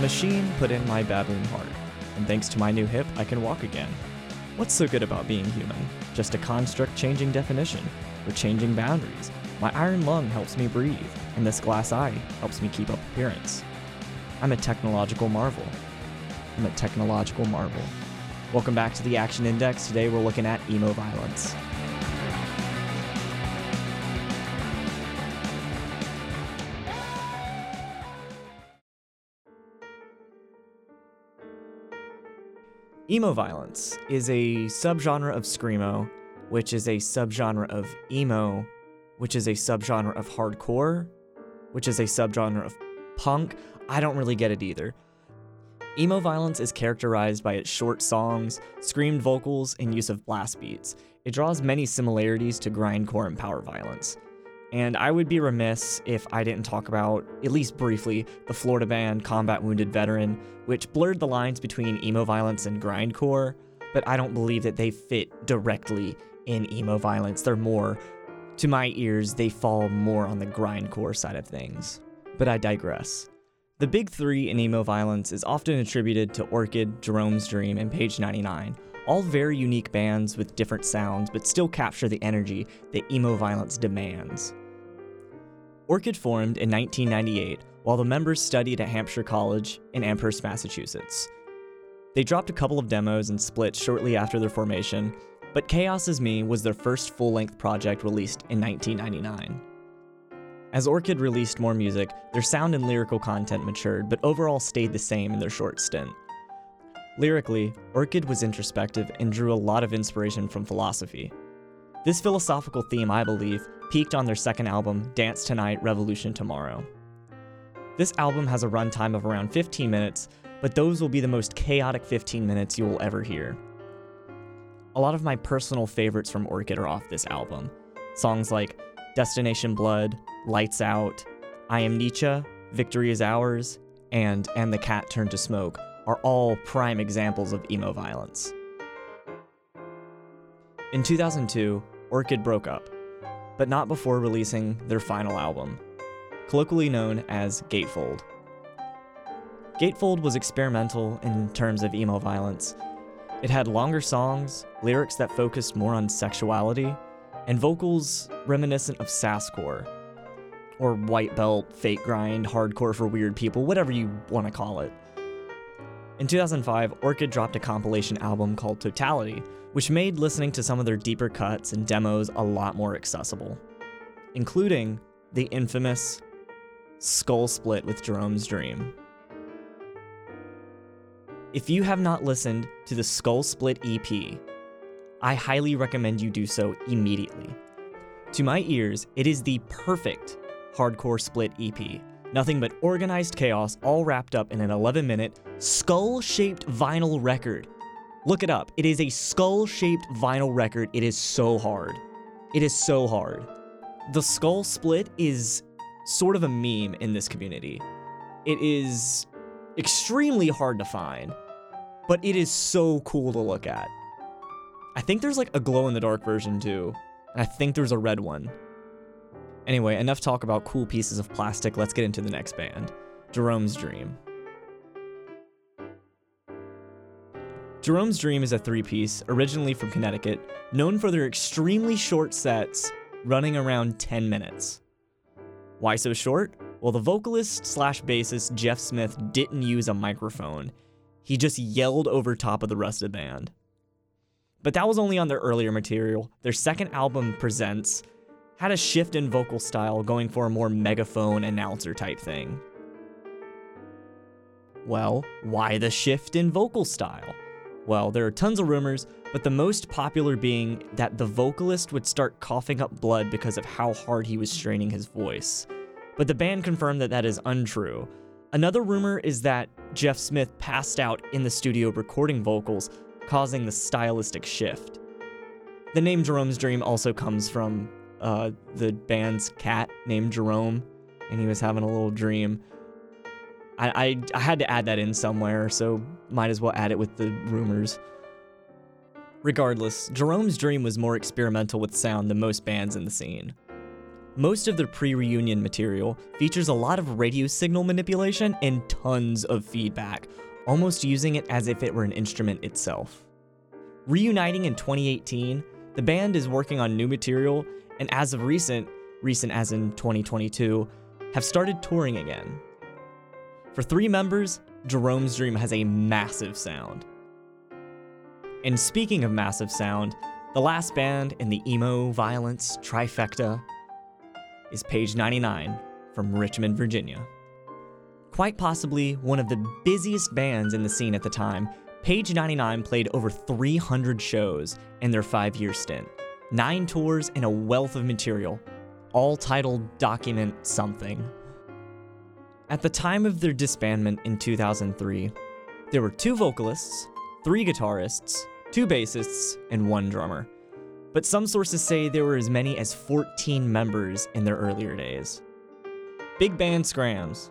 Machine put in my battling hard, and thanks to my new hip, I can walk again. What's so good about being human? Just a construct changing definition, or changing boundaries. My iron lung helps me breathe, and this glass eye helps me keep up appearance. I'm a technological marvel. I'm a technological marvel. Welcome back to The Action Index. Today we're looking at emo violence. Emo violence is a subgenre of screamo, which is a subgenre of emo, which is a subgenre of hardcore, which is a subgenre of punk. I don't really get it either. Emo violence is characterized by its short songs, screamed vocals, and use of blast beats. It draws many similarities to grindcore and power violence. And I would be remiss if I didn't talk about, at least briefly, the Florida band Combat Wounded Veteran, which blurred the lines between emo violence and grindcore, but I don't believe that they fit directly in emo violence. They're more, to my ears, they fall more on the grindcore side of things. But I digress. The big three in emo violence is often attributed to Orchid, Jerome's Dream, and Page 99, all very unique bands with different sounds, but still capture the energy that emo violence demands. Orchid formed in 1998 while the members studied at Hampshire College in Amherst, Massachusetts. They dropped a couple of demos and split shortly after their formation, but Chaos is Me was their first full-length project released in 1999. As Orchid released more music, their sound and lyrical content matured, but overall stayed the same in their short stint. Lyrically, Orchid was introspective and drew a lot of inspiration from philosophy. This philosophical theme, I believe, peaked on their second album, Dance Tonight, Revolution Tomorrow. This album has a runtime of around 15 minutes, but those will be the most chaotic 15 minutes you will ever hear. A lot of my personal favorites from Orchid are off this album. Songs like Destination Blood, Lights Out, I Am Nietzsche, Victory Is Ours, and the Cat Turned to Smoke are all prime examples of emo violence. In 2002, Orchid broke up, but not before releasing their final album, colloquially known as Gatefold. Gatefold was experimental in terms of emo violence. It had longer songs, lyrics that focused more on sexuality, and vocals reminiscent of sasscore, or white belt, fake grind, hardcore for weird people, whatever you want to call it. In 2005, Orchid dropped a compilation album called Totality, which made listening to some of their deeper cuts and demos a lot more accessible, including the infamous Skull Split with Jerome's Dream. If you have not listened to the Skull Split EP, I highly recommend you do so immediately. To my ears, it is the perfect hardcore split EP. Nothing but organized chaos, all wrapped up in an 11-minute skull-shaped vinyl record. Look it up. It is a skull-shaped vinyl record. It is so hard. It is so hard. The Skull Split is sort of a meme in this community. It is extremely hard to find, but it is so cool to look at. I think there's like a glow-in-the-dark version too, and I think there's a red one. Anyway, enough talk about cool pieces of plastic, let's get into the next band, Jerome's Dream. Jerome's Dream is a three-piece, originally from Connecticut, known for their extremely short sets, running around 10 minutes. Why so short? Well, the vocalist/bassist Jeff Smith didn't use a microphone. He just yelled over top of the rest of the band. But that was only on their earlier material. Their second album, Presents, had a shift in vocal style, going for a more megaphone announcer type thing. Well, why the shift in vocal style? Well, there are tons of rumors, but the most popular being that the vocalist would start coughing up blood because of how hard he was straining his voice. But the band confirmed that is untrue. Another rumor is that Jeff Smith passed out in the studio recording vocals, causing the stylistic shift. The name Jerome's Dream also comes from the band's cat named Jerome, and he was having a little dream. I had to add that in somewhere, so might as well add it with the rumors. Regardless, Jerome's Dream was more experimental with sound than most bands in the scene. Most of their pre-reunion material features a lot of radio signal manipulation and tons of feedback, almost using it as if it were an instrument itself. Reuniting in 2018, the band is working on new material, and as of recent as in 2022, have started touring again. For three members, Jerome's Dream has a massive sound. And speaking of massive sound, the last band in the emo violence trifecta is Page 99 from Richmond, Virginia. Quite possibly one of the busiest bands in the scene at the time, Page 99 played over 300 shows in their 5-year stint, 9 tours and a wealth of material, all titled Document Something. At the time of their disbandment in 2003, there were 2 vocalists, 3 guitarists, 2 bassists, and 1 drummer. But some sources say there were as many as 14 members in their earlier days. Big band scrams.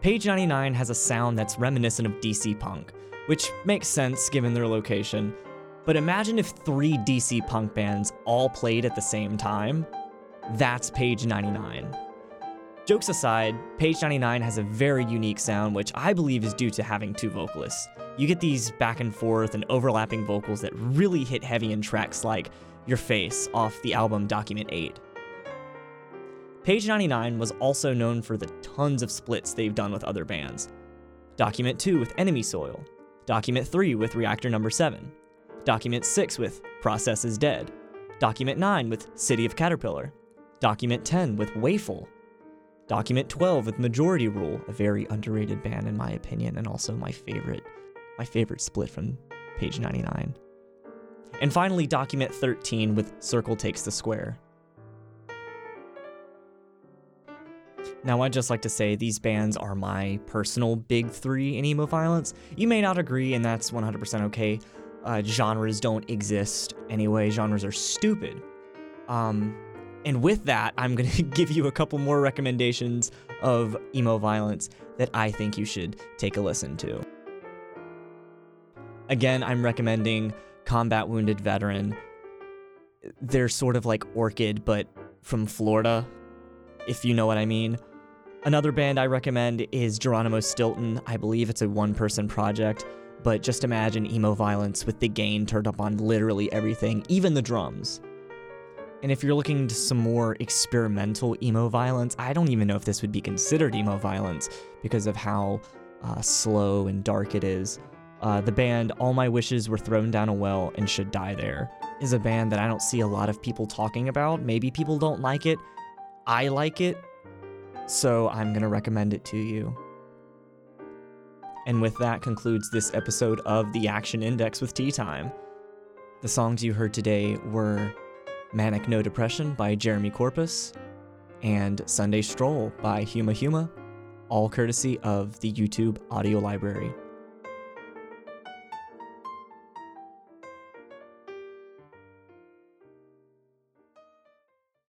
Page 99 has a sound that's reminiscent of DC punk, which makes sense given their location, but imagine if 3 DC punk bands all played at the same time. That's Page 99. Jokes aside, Page 99 has a very unique sound, which I believe is due to having 2 vocalists. You get these back and forth and overlapping vocals that really hit heavy in tracks like Your Face off the album Document 8. Page 99 was also known for the tons of splits they've done with other bands. Document 2 with Enemy Soil, Document 3 with Reactor Number 7, Document 6 with Process is Dead, Document 9 with City of Caterpillar, Document 10 with Wayful, Document 12 with Majority Rule, a very underrated band in my opinion, and also my favorite split from Page 99. And finally, Document 13 with Circle Takes the Square. Now, I'd just like to say these bands are my personal big 3 in emo violence. You may not agree, and that's 100% okay. Genres don't exist anyway. Genres are stupid. And with that, I'm going to give you a couple more recommendations of emo violence that I think you should take a listen to. Again, I'm recommending Combat Wounded Veteran. They're sort of like Orchid, but from Florida, if you know what I mean. Another band I recommend is Geronimo Stilton. I believe it's a one-person project, but just imagine emo violence with the gain turned up on literally everything, even the drums. And if you're looking to some more experimental emo violence, I don't even know if this would be considered emo violence because of how slow and dark it is. The band All My Wishes Were Thrown Down a Well and Should Die There is a band that I don't see a lot of people talking about. Maybe people don't like it. I like it, so I'm going to recommend it to you. And with that concludes this episode of The Action Index with Tea Time. The songs you heard today were Manic No Depression by Jeremy Corpus, and Sunday Stroll by Huma Huma, all courtesy of the YouTube Audio Library.